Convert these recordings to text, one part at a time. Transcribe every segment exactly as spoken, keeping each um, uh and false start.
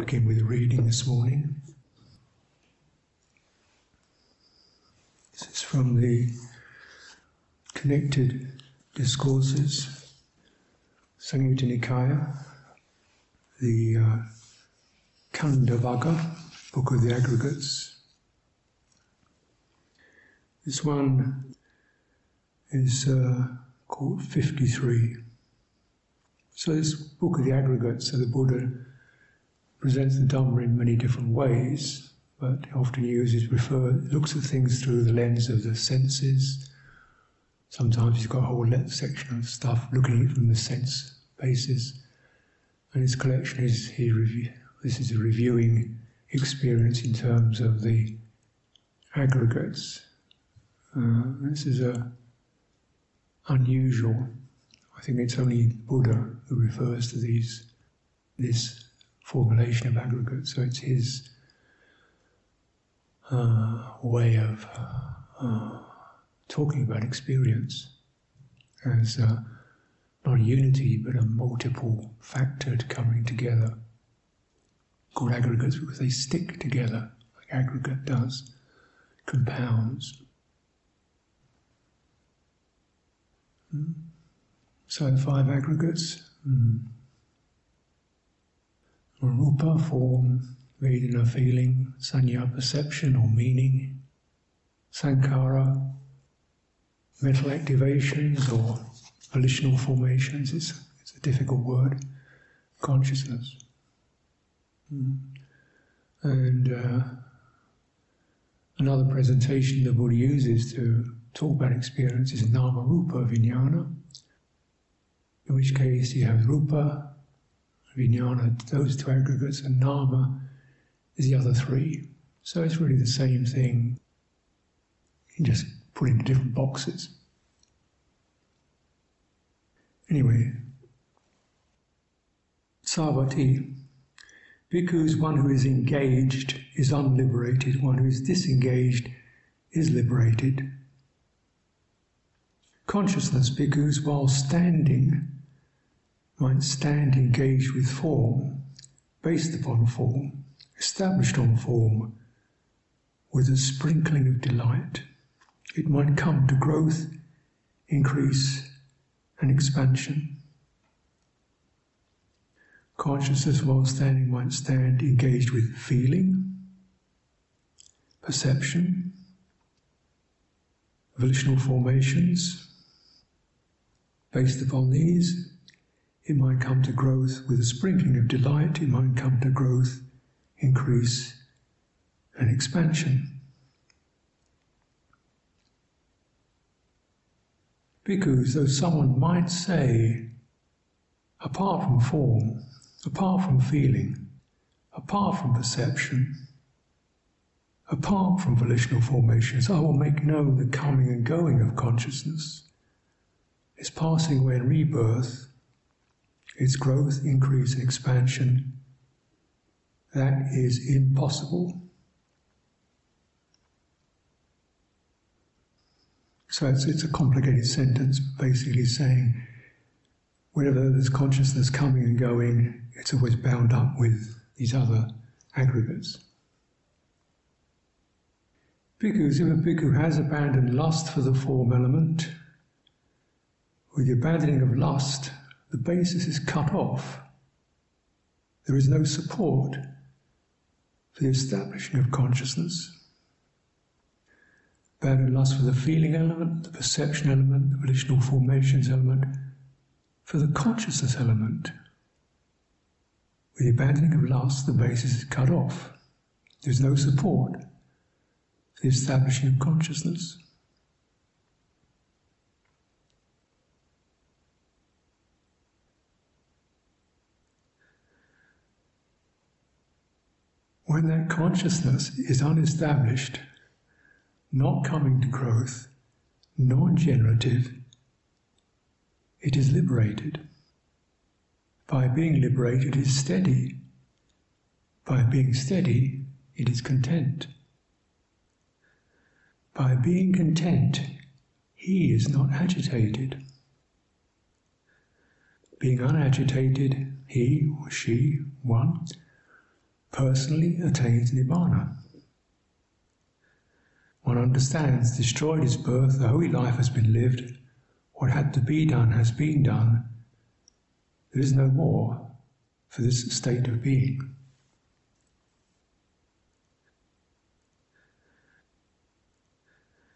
Begin with a reading this morning. This is from the Connected Discourses, Samyutta Nikaya, the uh, Kandavagga, Book of the Aggregates. This one is uh, called fifty-three. So this Book of the Aggregates, so the Buddha presents the Dhamma in many different ways, but often uses, refer, looks at things through the lens of the senses. Sometimes he's got a whole section of stuff looking at it from the sense basis. And his collection is, he review, this is a reviewing experience in terms of the aggregates. Uh, this is a unusual, I think it's only Buddha who refers to these, this formulation of aggregates, so it's his uh, way of uh, talking about experience as uh, not unity but a multiple factored coming together, called aggregates because they stick together like aggregate does, compounds. Hmm? So the five aggregates. Hmm. Rupa, form; Vedana, feeling; Sanya, perception or meaning; Sankara, mental activations or volitional formations, it's, it's a difficult word, consciousness. Mm. And uh, another presentation the Buddha uses to talk about experience is Nama Rupa Vijnana, in which case you have Rupa, Vijnana, those two aggregates, and Nama is the other three. So it's really the same thing, you just put into different boxes. Anyway, Savatthi, because one who is engaged is unliberated, one who is disengaged is liberated. Consciousness, because while standing, might stand engaged with form, based upon form, established on form, with a sprinkling of delight. It might come to growth, increase and expansion. Consciousness while standing might stand engaged with feeling, perception, volitional formations. Based upon these, it might come to growth with a sprinkling of delight, it might come to growth, increase and expansion. Because though someone might say, apart from form, apart from feeling, apart from perception, apart from volitional formations, I will make known the coming and going of consciousness, its passing away and rebirth, its growth, increase and expansion, that is impossible. So it's, it's a complicated sentence, basically saying whenever there's consciousness coming and going, it's always bound up with these other aggregates. Because if a bhikkhu has abandoned lust for the form element, with the abandoning of lust, the basis is cut off. There is no support for the establishing of consciousness. Abandon lust for the feeling element, the perception element, the volitional formations element, for the consciousness element. With the abandoning of lust, the basis is cut off. There is no support for the establishing of consciousness. When that consciousness is unestablished, not coming to growth, non-generative, it is liberated. By being liberated, it is steady. By being steady, it is content. By being content, he is not agitated. Being unagitated, he or she, one, personally attains Nibbana. One understands, destroyed is birth, the holy life has been lived, what had to be done has been done, there is no more for this state of being.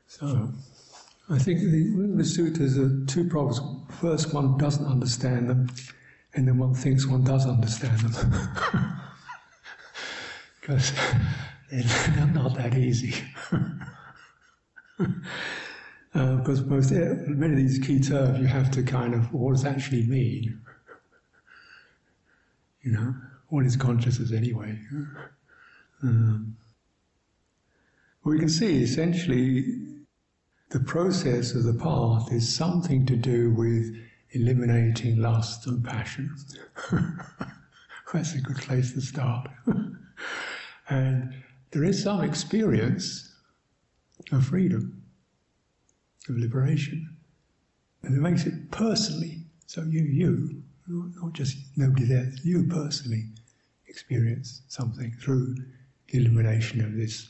So, I think the, the suttas are two problems. First, one doesn't understand them, and then one thinks one does understand them. Because they're not that easy. Uh, because most, many of these key terms you have to kind of, what does it actually mean? You know, what is consciousness anyway? Um, we can see essentially the process of the path is something to do with eliminating lust and passion. That's a good place to start. And there is some experience of freedom, of liberation, and it makes it personally, so you, you, not just nobody there, you personally experience something through the elimination of this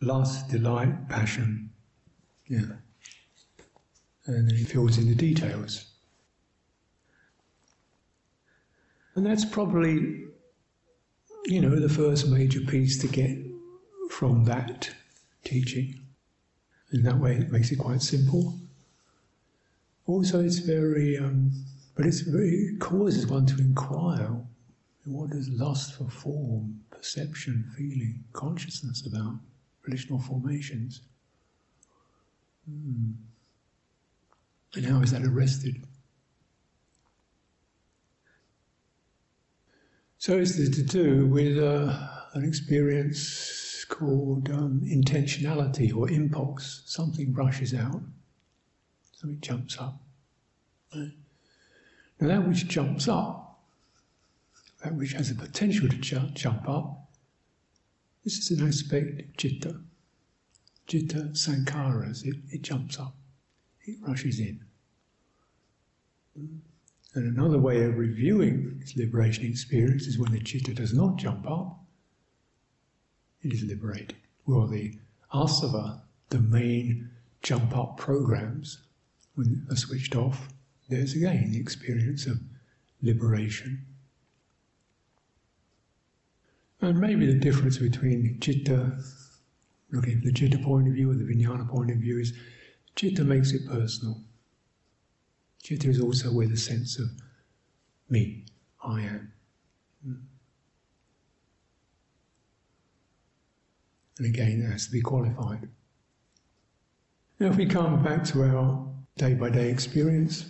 lust, delight, passion, yeah. And then it fills in the details. And that's probably, you know, the first major piece to get from that teaching. In that way it makes it quite simple. Also it's very, um, but it's very, it causes one to inquire, what is lust for form, perception, feeling, consciousness about relational formations? Hmm. And how is that arrested? So it's to do with uh, an experience called um, intentionality or impulse. Something rushes out, something jumps up. Right? Now that which jumps up, that which has the potential to ju- jump up, this is an aspect of citta. Citta sankharas, it, it jumps up, it rushes in. Mm. And another way of reviewing its liberation experience is when the citta does not jump up, it is liberated. Well, the asava, the main jump-up programs, when are switched off, there's again the experience of liberation. And maybe the difference between citta, looking at the citta point of view or the vijnana point of view, is citta makes it personal. Citta is also where the sense of me, I am. And again, that has to be qualified. Now if we come back to our day-by-day experience,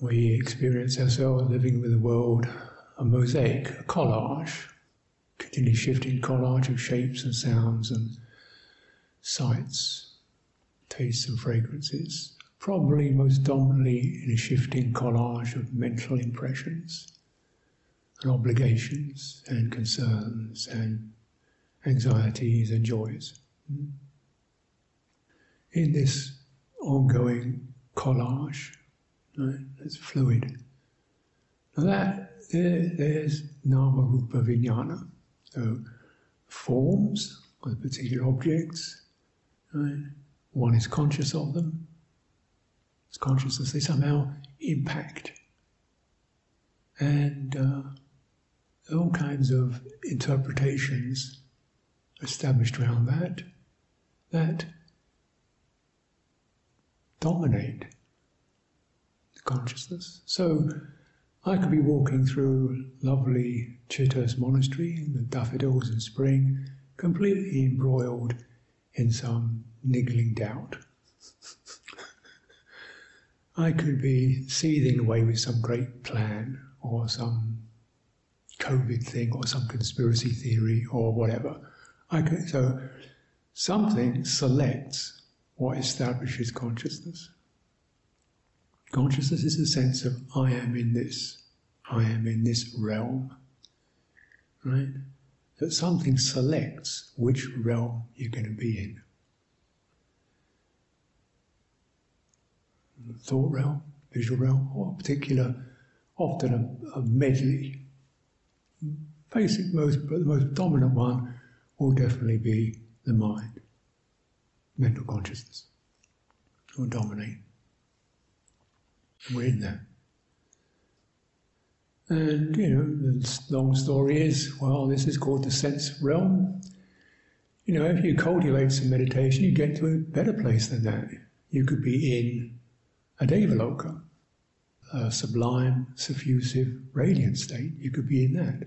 we experience ourselves living with the world, a mosaic, a collage, continually shifting collage of shapes and sounds and sights, tastes and fragrances, probably most dominantly in a shifting collage of mental impressions and obligations and concerns and anxieties and joys. In this ongoing collage, right, it's fluid. Now that, there, there's nama rupa vijnana, so forms or particular objects, right? One is conscious of them. It's consciousness, they somehow impact. And uh, all kinds of interpretations established around that, that dominate the consciousness. So I could be walking through lovely Chitta's monastery in the daffodils in spring, completely embroiled in some niggling doubt. I could be seething away with some great plan or some COVID thing or some conspiracy theory or whatever. I could, so something selects what establishes consciousness. Consciousness is a sense of I am in this, I am in this realm, right? That something selects which realm you're going to be in. Thought realm, visual realm, or a particular often a, a medley. Basic, most, but the most dominant one will definitely be the mind. Mental consciousness will dominate. We're in there. And, you know, the long story is, well, this is called the sense realm. You know, if you cultivate some meditation, you get to a better place than that. You could be in a Devaloka, a sublime, suffusive, radiant state. You could be in that.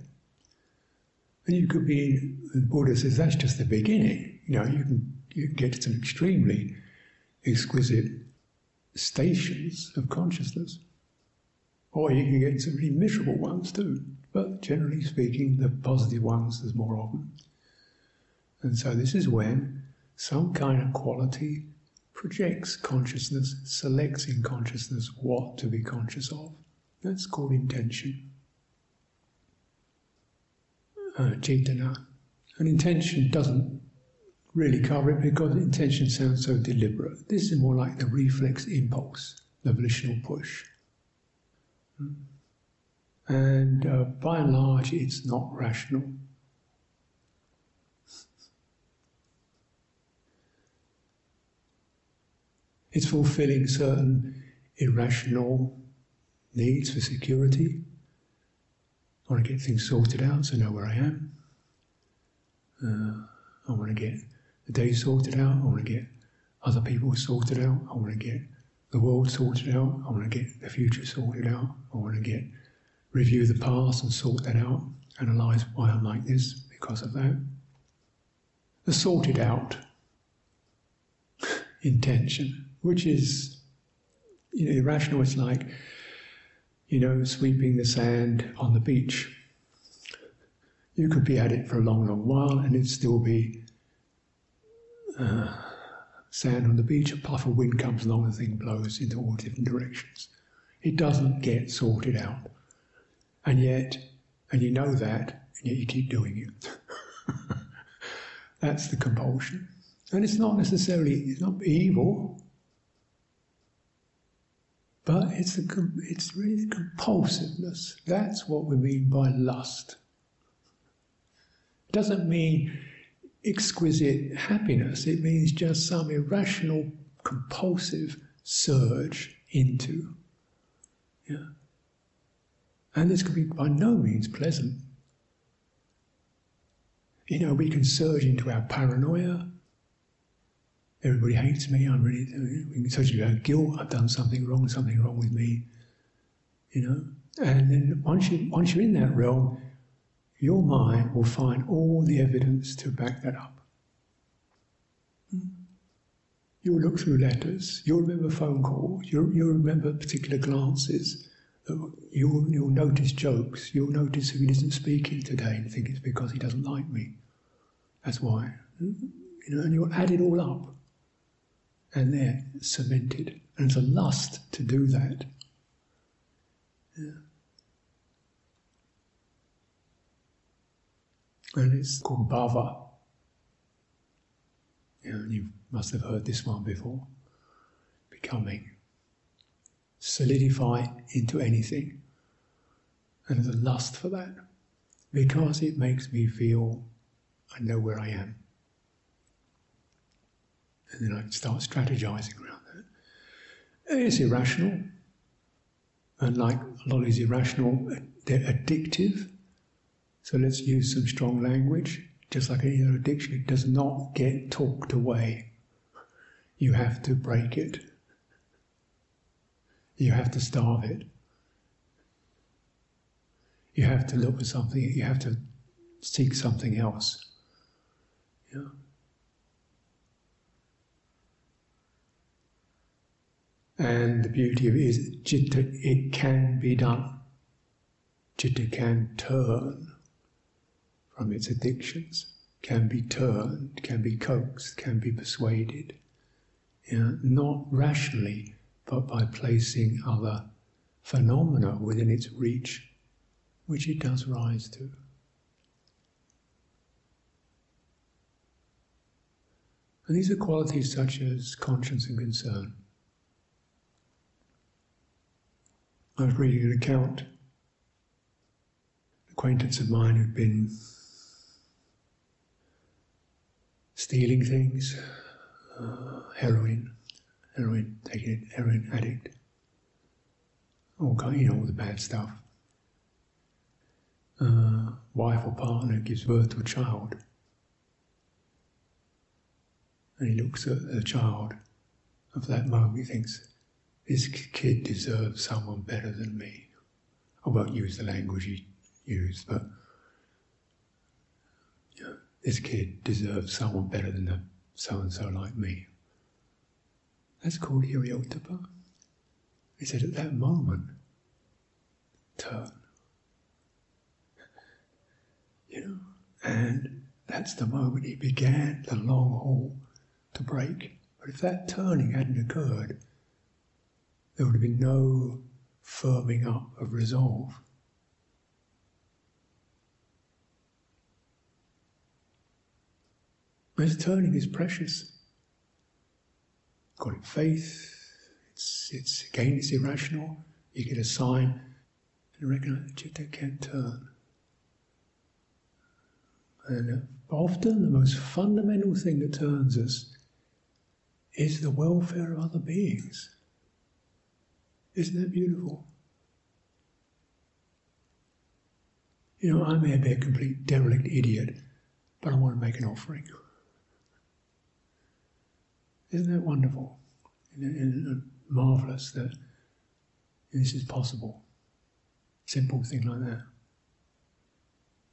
And you could be in, the Buddha says, that's just the beginning. You know, you can, you can get to some extremely exquisite stations of consciousness. Or you can get some really miserable ones too. But generally speaking, the positive ones there's more of them. And so this is when some kind of quality projects consciousness, selects in consciousness what to be conscious of. That's called intention. Uh, Chintana. And intention doesn't really cover it because intention sounds so deliberate. This is more like the reflex impulse, the volitional push. And uh, by and large, it's not rational. It's fulfilling certain irrational needs for security. I want to get things sorted out so I know where I am. Uh, I want to get the day sorted out. I want to get other people sorted out. I want to get the world sorted out. I want to get the future sorted out. I want to get review the past and sort that out. Analyse why I'm like this because of that. The sorted out intention, which is, you know, irrational. It's like, you know, sweeping the sand on the beach. You could be at it for a long, long while and it'd still be uh, sand on the beach. A puff of wind comes along, the thing blows into all different directions. It doesn't get sorted out. And yet, and you know that, and yet you keep doing it. That's the compulsion. And it's not necessarily, it's not evil, but it's the, it's really the compulsiveness. That's what we mean by lust. It doesn't mean exquisite happiness. It means just some irrational, compulsive surge into. Yeah. And this could be by no means pleasant. You know, we can surge into our paranoia. Everybody hates me, I'm really, we can search about guilt, I've done something wrong, something wrong with me, you know. And then once, you, once you're in that realm, your mind will find all the evidence to back that up. You'll look through letters, you'll remember phone calls, you'll, you'll remember particular glances, you'll, you'll notice jokes, you'll notice who isn't speaking today and think it's because he doesn't like me. That's why. You know, and you'll add it all up. And they're cemented. And it's a lust to do that. Yeah. And it's called bhava. You know, you must have heard this one before. Becoming. Solidify into anything. And there's a lust for that. Because it makes me feel I know where I am. And then I start strategizing around that. It's irrational. And like a lot of these irrational, they're addictive. So let's use some strong language. Just like any other addiction, it does not get talked away. You have to break it. You have to starve it. You have to look for something. You have to seek something else. Yeah. And the beauty of it is, citta, it can be done. Citta can turn from its addictions, can be turned, can be coaxed, can be persuaded. Yeah? Not rationally, but by placing other phenomena within its reach, which it does rise to. And these are qualities such as conscience and concern. I was reading an account acquaintance of mine who'd been stealing things, uh, heroin, heroin, taking it, heroin addict, all kind, you know, all the bad stuff. Uh, wife or partner gives birth to a child, and he looks at the child of that moment, he thinks, this kid deserves someone better than me. I won't use the language he used, but you know, this kid deserves someone better than a so-and-so like me. That's called Hiriotapa. He said, at that moment, turn. You know, and that's the moment he began the long haul to break. But if that turning hadn't occurred, there would have been no firming up of resolve. This turning is precious. Call it faith. It's, it's again, it's irrational. You get a sign and recognize that citta can turn. And often the most fundamental thing that turns us is the welfare of other beings. Isn't that beautiful? You know, I may be a complete derelict idiot, but I want to make an offering. Isn't that wonderful? And, and, and marvellous that this is possible. Simple thing like that.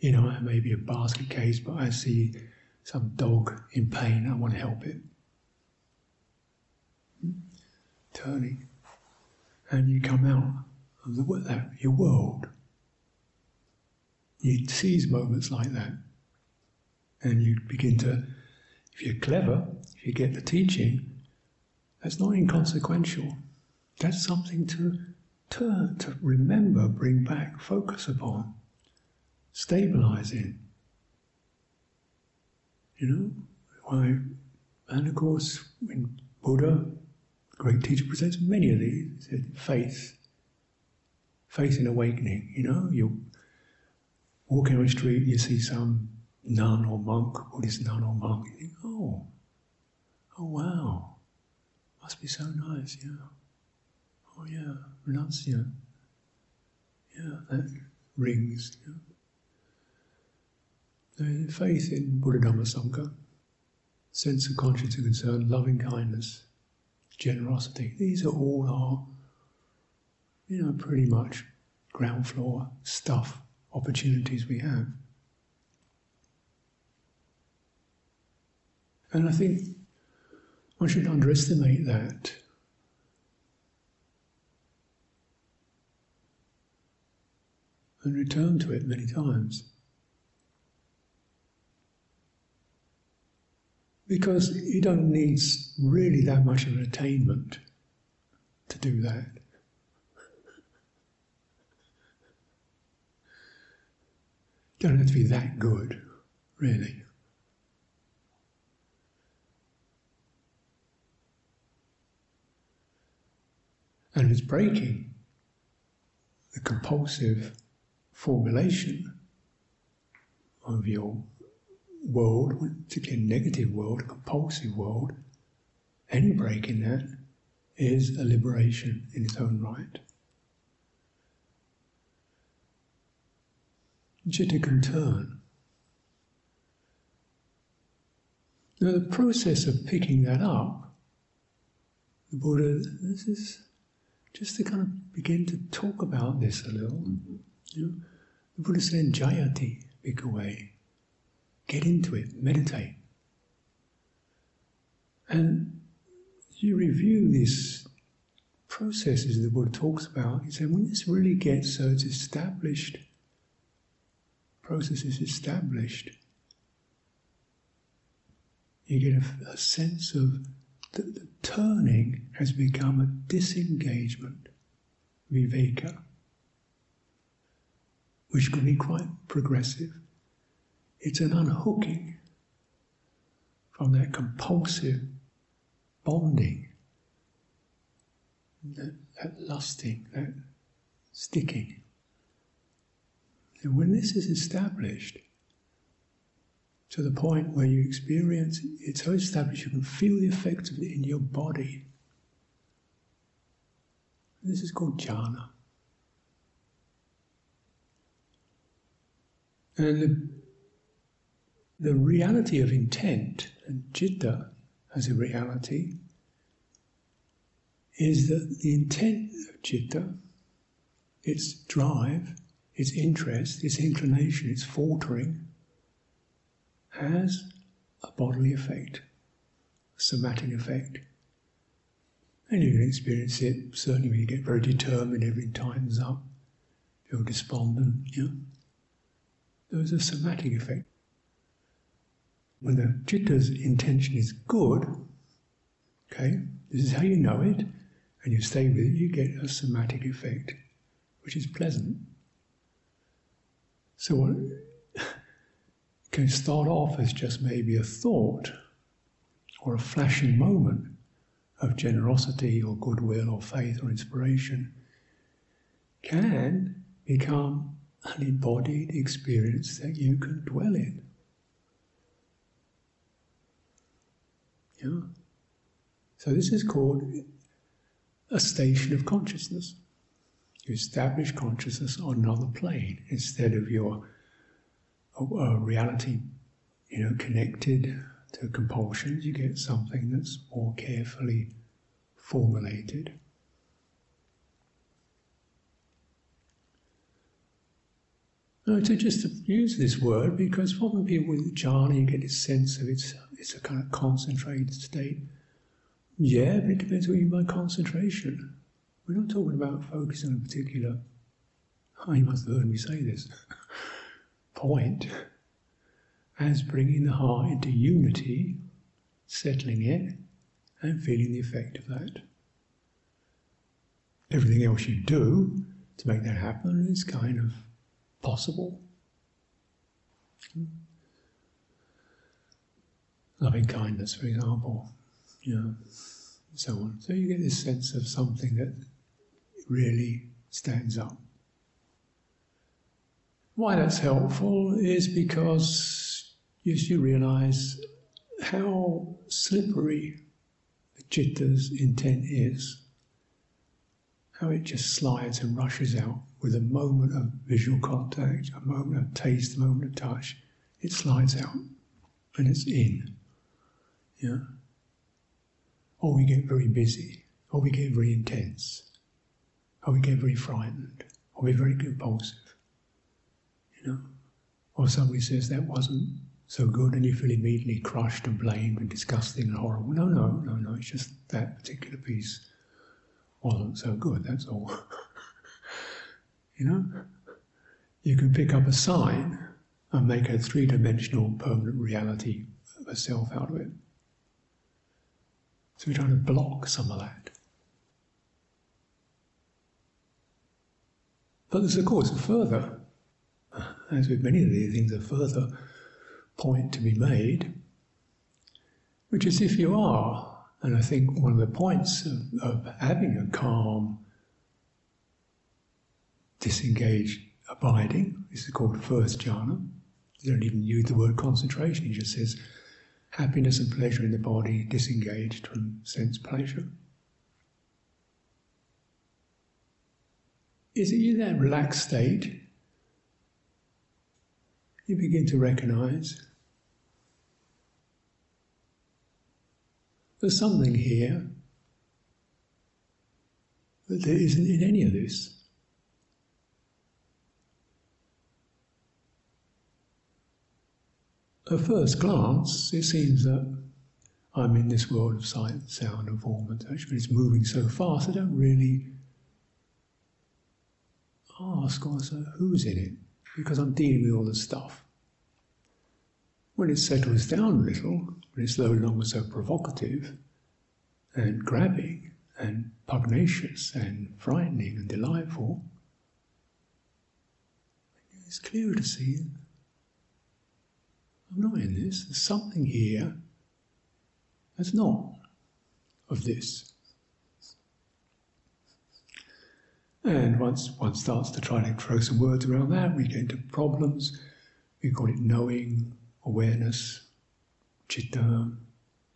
You know, I may be a basket case, but I see some dog in pain, I want to help it. Turning. And you come out of the, your world. You seize moments like that. And you begin to, if you're clever, if you get the teaching, that's not inconsequential. That's something to turn, to remember, bring back, focus upon, stabilise in. You know? Why? And of course, when Buddha, great teacher, presents many of these. Faith, faith in awakening. You know, you're walking on the street, you see some nun or monk, Buddhist nun or monk, you think, oh, oh wow, must be so nice, yeah. Oh yeah, renunciate. Yeah, that rings. Yeah. Faith in Buddha Dhamma Sangha, sense of conscience and concern, loving kindness. Generosity. These are all our, you know, pretty much ground floor stuff, opportunities we have. And I think one should underestimate that. And return to it many times. Because you don't need really that much of an attainment to do that. You don't have to be that good, really. And it's breaking the compulsive formulation of your world, particularly a negative world, a compulsive world. Any break in that is a liberation in its own right. Citta can turn. Now the process of picking that up, the Buddha, this is just to kind of begin to talk about this a little. Mm-hmm. You know, the Buddha said, Jayati, bhikkhave. Get into it, meditate. And you review these processes the Buddha talks about, he said, when this really gets so it's established, process is established, you get a, a sense of that the turning has become a disengagement, viveka, which can be quite progressive. It's an unhooking from that compulsive bonding, that, that lusting, that sticking. And when this is established, to the point where you experience, it's so established you can feel the effects of it in your body. This is called jhana. And the, the reality of intent, and citta as a reality, is that the intent of citta, its drive, its interest, its inclination, its faltering, has a bodily effect, a somatic effect. And you can experience it, certainly when you get very determined, everything tightens up, feel despondent, you know. There's a somatic effect. When the citta's intention is good, okay, this is how you know it, and you stay with it, you get a somatic effect, which is pleasant. So what can start off as just maybe a thought or a flashing moment of generosity or goodwill or faith or inspiration can become an embodied experience that you can dwell in. Yeah. So this is called a station of consciousness. You establish consciousness on another plane instead of your uh, reality, you know, connected to compulsions. You get something that's more carefully formulated. No, to just use this word, because often people with jhana, you get this sense of it's it's a kind of concentrated state. Yeah, but it depends what you mean by concentration. We're not talking about focus on a particular, oh, you must have heard me say this, point, as bringing the heart into unity, settling it, and feeling the effect of that. Everything else you do to make that happen is kind of possible. Loving kindness, for example, you know, and so on. So you get this sense of something that really stands up. Why that's helpful is because you realize how slippery the citta's intent is, how it just slides and rushes out. With a moment of visual contact, a moment of taste, a moment of touch, it slides out and it's in. Yeah? Or we get very busy, or we get very intense, or we get very frightened, or we're very compulsive. You know? Or somebody says that wasn't so good and you feel immediately crushed and blamed and disgusting and horrible. No, no, no, no, it's just that particular piece wasn't so good, that's all. You know, you can pick up a sign and make a three-dimensional permanent reality of a self out of it. So we're trying to block some of that. But there's of course further, as with many of these things, a further point to be made, which is if you are, and I think one of the points of, of having a calm, disengaged abiding, this is called first jhana. You don't even use the word concentration, it just says happiness and pleasure in the body disengaged from sense pleasure. Is it in that relaxed state you begin to recognize there's something here that there isn't in any of this. At first glance, it seems that I'm in this world of sight, sound and form and touch, but it's moving so fast I don't really ask also who's in it, because I'm dealing with all the stuff. When it settles down a little, when it's no longer so provocative and grabbing and pugnacious and frightening and delightful, it's clearer to see I'm not in this, there's something here that's not of this. And once one starts to try to throw some words around that, we get into problems. We call it knowing, awareness, citta,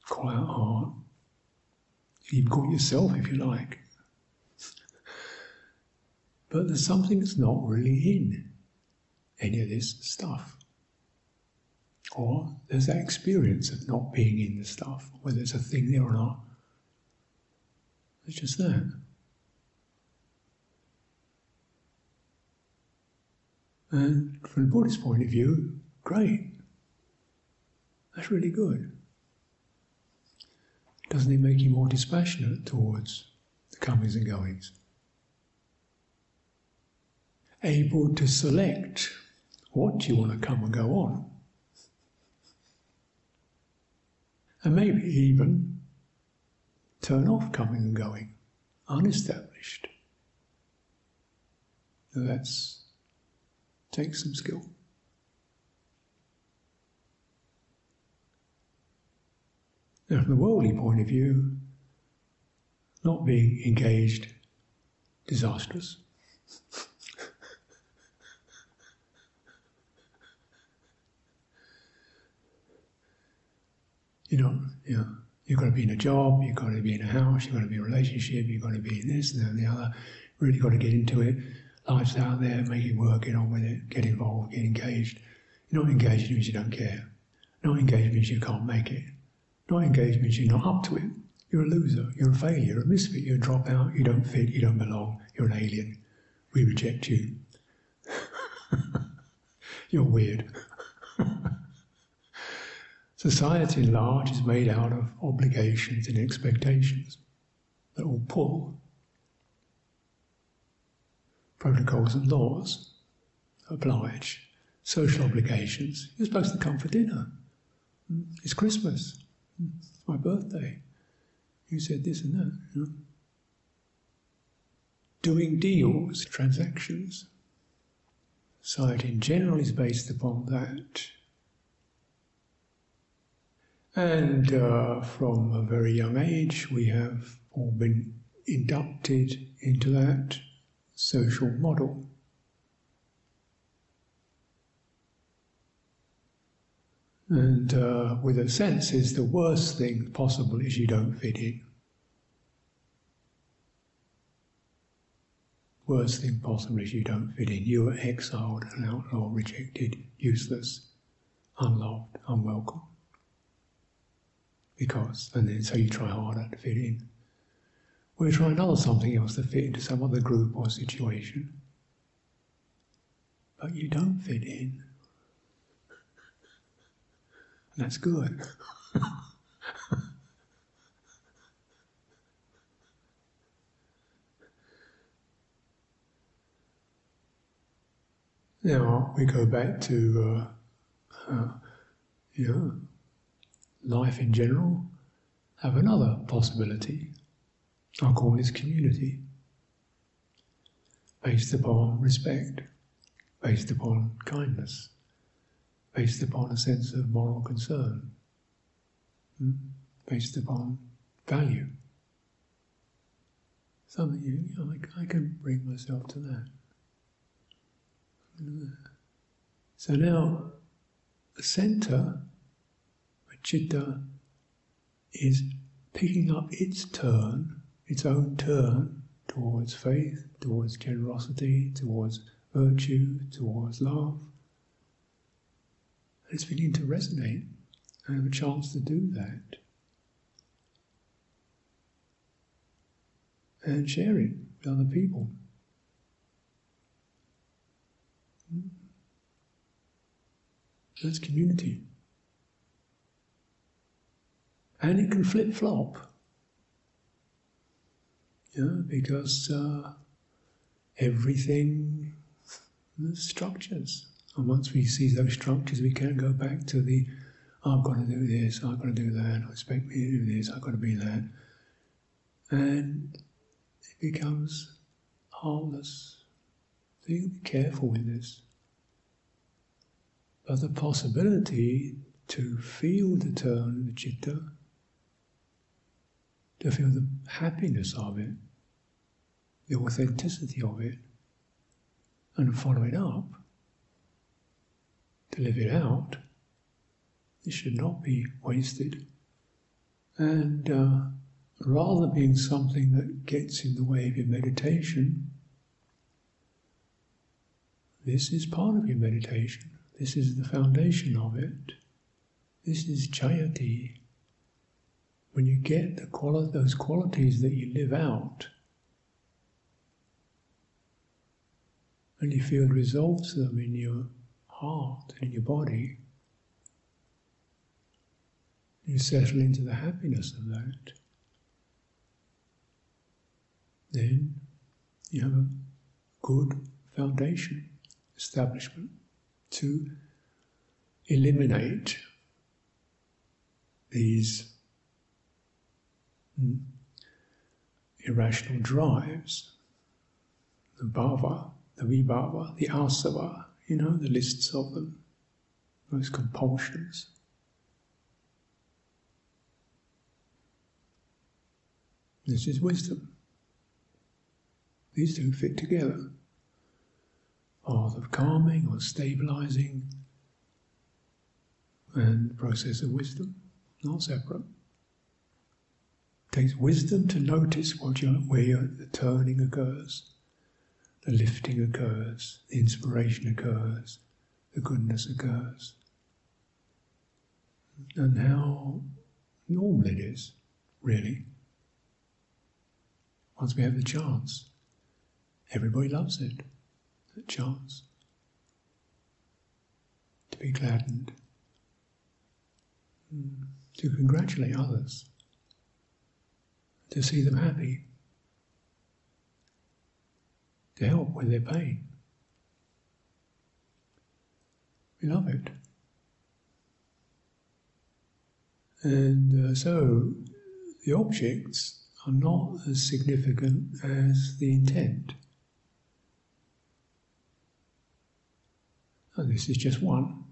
quiet heart. You can even call it yourself if you like. But there's something that's not really in any of this stuff. Or there's that experience of not being in the stuff, whether it's a thing there or not. It's just that. And from the Buddhist point of view, great. That's really good. Doesn't it make you more dispassionate towards the comings and goings? Able to select what you want to come and go on. And maybe even turn off coming and going, unestablished. Now that's takes some skill. Now from the worldly point of view, not being engaged, disastrous. You know, you know, you've got to be in a job, you've got to be in a house, you've got to be in a relationship, you've got to be in this and that and the other. Really got to get into it. Life's out there, make it work, get on with it, get involved, get engaged. Not engaged means you don't care. Not engaged means you can't make it. Not engaged means you're not up to it. You're a loser, you're a failure, you're a misfit, you're a dropout, you don't fit, you don't belong, you're an alien. We reject you. You're weird. Society at large is made out of obligations and expectations that all pull. Protocols and laws oblige. Social obligations. You're supposed to come for dinner. It's Christmas. It's my birthday. You said this and that. You know? Doing deals, transactions. Society in general is based upon that. And uh, from a very young age, we have all been inducted into that social model. And uh, with a sense, it's the worst thing possible is you don't fit in. Worst thing possible is you don't fit in. You are exiled, an outlaw, rejected, useless, unloved, unwelcome. Because, and then so you try harder to fit in. Or you try another something else to fit into some other group or situation. But you don't fit in. And that's good. Now we go back to, uh, uh, yeah. Life in general, have another possibility. I'll call this community. Based upon respect, based upon kindness, based upon a sense of moral concern, based upon value. Something you, you know, like, I can bring myself to that. So now, the centre Citta is picking up its turn, its own turn, towards faith, towards generosity, towards virtue, towards love. And it's beginning to resonate and have a chance to do that. And share it with other people. That's community. And it can flip-flop, yeah, because uh, everything has structures. And once we see those structures, we can go back to the, I've got to do this, I've got to do that, I expect me to do this, I've got to be that. And it becomes harmless. So you can be careful with this. But the possibility to feel the turn of the citta, to feel the happiness of it, the authenticity of it and follow it up to live it out. It should not be wasted and uh, rather being something that gets in the way of your meditation. This is part of your meditation. This is the foundation of it. This is jayati. When you get the quali- those qualities that you live out and you feel resolved to them in your heart and in your body, you settle into the happiness of that, then you have a good foundation, establishment, to eliminate these mm, irrational drives, the bhava, the vibhava, the asava, you know, the lists of them, those compulsions. This is wisdom. These two fit together. Path of calming or stabilizing and process of wisdom, not separate. It takes wisdom to notice what you're, where you're, the turning occurs, the lifting occurs, the inspiration occurs, the goodness occurs, and how normal it is, really. Once we have the chance, everybody loves it, the chance to be gladdened, to congratulate others, to see them happy, to help with their pain. We love it. And uh, so the objects are not as significant as the intent. And this is just one.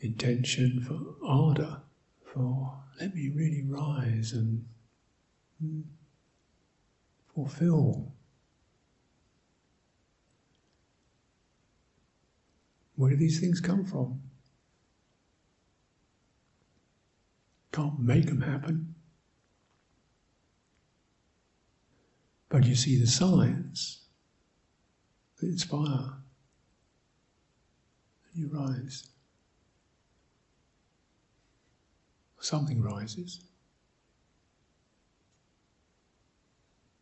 Intention for ardour, for let me really rise and hmm, fulfil. Where do these things come from? Can't make them happen. But you see the signs that inspire, and you rise. Something rises.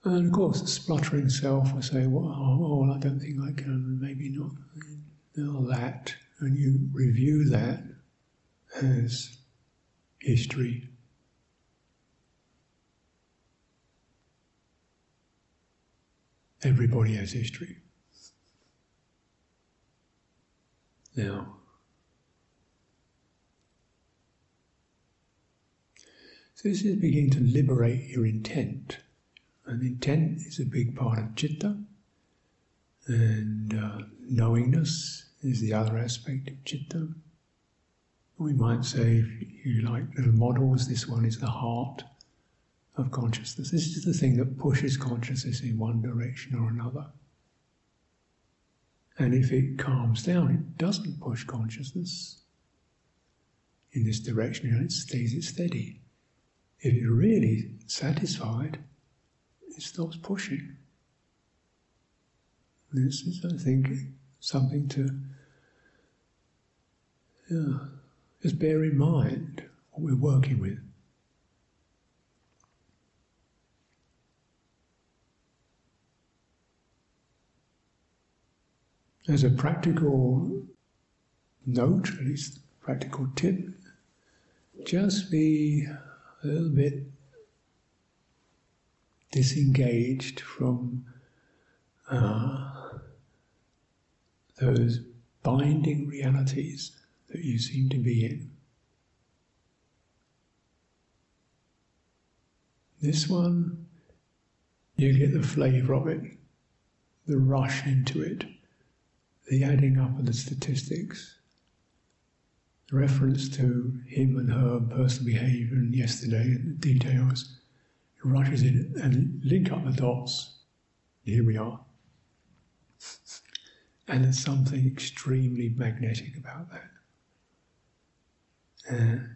And of course the spluttering self will say, well, oh, well I don't think I can, maybe not, no, that. And you review that as history. Everybody has history. Now, so this is beginning to liberate your intent. And intent is a big part of citta, and uh, knowingness is the other aspect of citta. We might say, if you like little models, this one is the heart of consciousness. This is the thing that pushes consciousness in one direction or another. And if it calms down, it doesn't push consciousness in this direction, and it stays it steady. If you're really satisfied, it stops pushing. This is, I think, something to yeah, just bear in mind what we're working with. As a practical note, at least practical tip, just be a little bit disengaged from uh, those binding realities that you seem to be in. This one, you get the flavour of it, the rush into it, the adding up of the statistics, the reference to him and her, personal behaviour and yesterday and the details, write it in and link up the dots. Here we are. And there's something extremely magnetic about that. And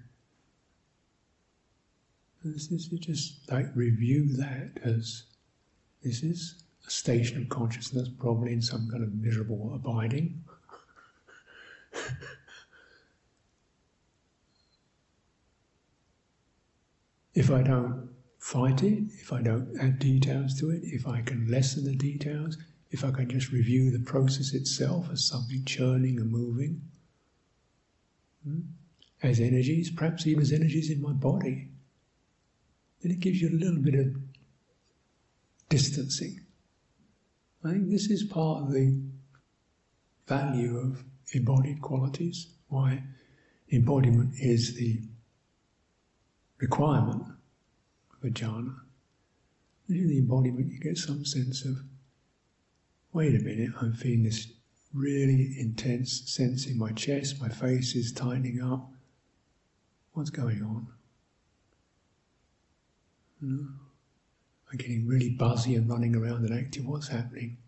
this is just like review that as this is a station of consciousness, probably in some kind of miserable abiding. If I don't fight it, if I don't add details to it, if I can lessen the details, if I can just review the process itself as something churning and moving, hmm? as energies, perhaps even as energies in my body, then it gives you a little bit of distancing. I think this is part of the value of embodied qualities, why embodiment is the requirement of a jhana. In the embodiment you get some sense of, wait a minute, I'm feeling this really intense sense in my chest, my face is tightening up, what's going on? You know, I'm getting really buzzy and running around and active, what's happening?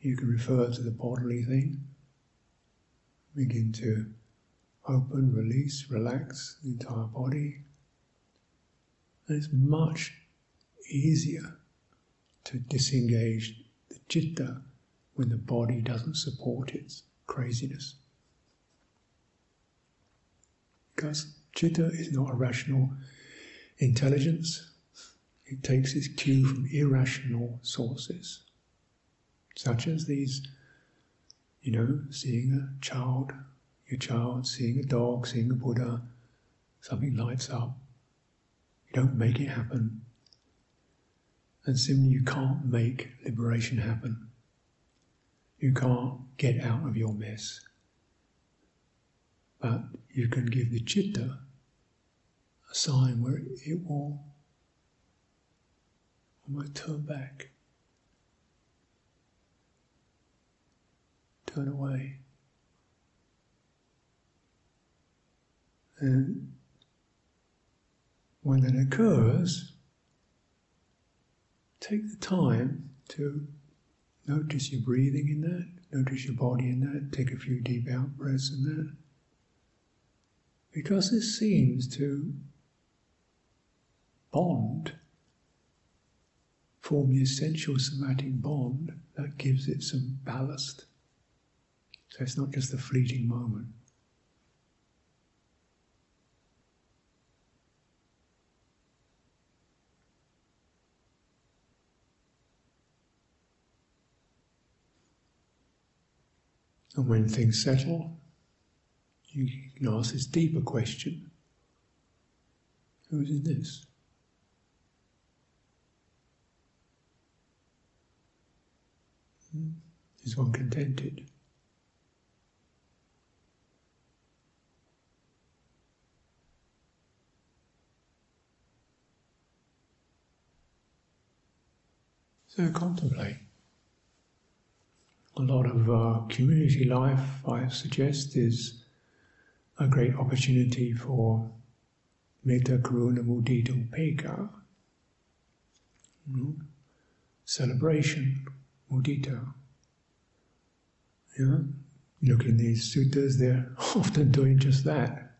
You can refer to the bodily thing, begin to open, release, relax the entire body. And it's much easier to disengage the citta when the body doesn't support its craziness. Because citta is not a rational intelligence. It takes its cue from irrational sources, such as these, you know, seeing a child, your child, seeing a dog, seeing a Buddha, something lights up. You don't make it happen. And similarly, you can't make liberation happen. You can't get out of your mess. But you can give the citta a sign where it will almost turn back, turn away. And when that occurs, take the time to notice your breathing in that, notice your body in that, take a few deep out breaths in that. Because this seems to bond, form the essential somatic bond that gives it some ballast. So it's not just a fleeting moment. And when things settle, you can ask this deeper question. Who is in this? Is one contented? So contemplate. A lot of uh, community life, I suggest, is a great opportunity for metta, karuna, mudita, upeka. Mm-hmm. Celebration, mudita. Yeah? Look in these suttas, they're often doing just that.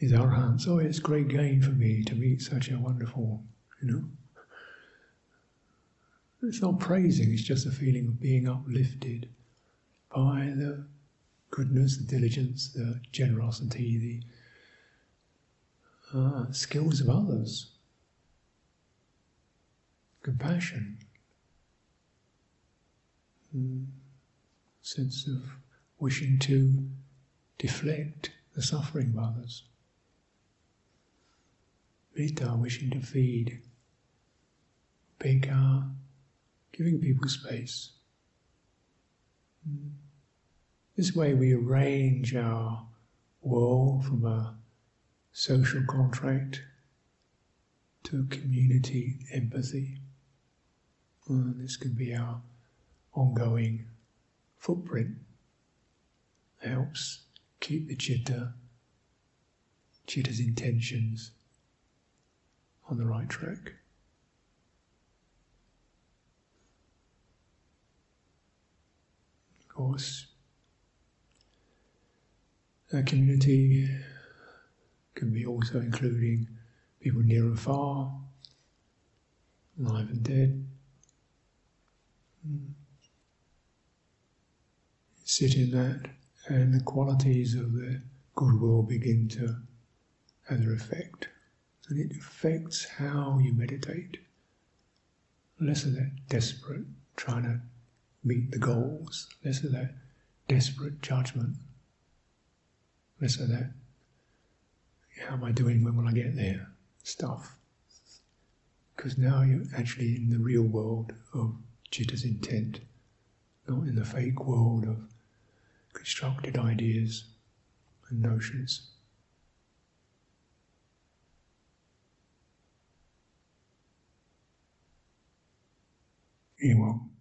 These arahants, oh, it's great gain for me to meet such a wonderful, you know. It's not praising, it's just a feeling of being uplifted by the goodness, the diligence, the generosity, the uh, skills of others, compassion, mm, sense of wishing to deflect the suffering of others, metta, wishing to feed, upeka, giving people space. This way we arrange our world from a social contract to community empathy. And this can be our ongoing footprint. It helps keep the citta, citta's intentions on the right track. of course. That community can be also including people near and far, alive and dead. Sit in that, and the qualities of the goodwill begin to have their effect. And it affects how you meditate. Less of that desperate trying to meet the goals, less of that desperate judgment, less of that how am I doing, when will I get there stuff. Because now you're actually in the real world of citta's intent, not in the fake world of constructed ideas and notions. You won't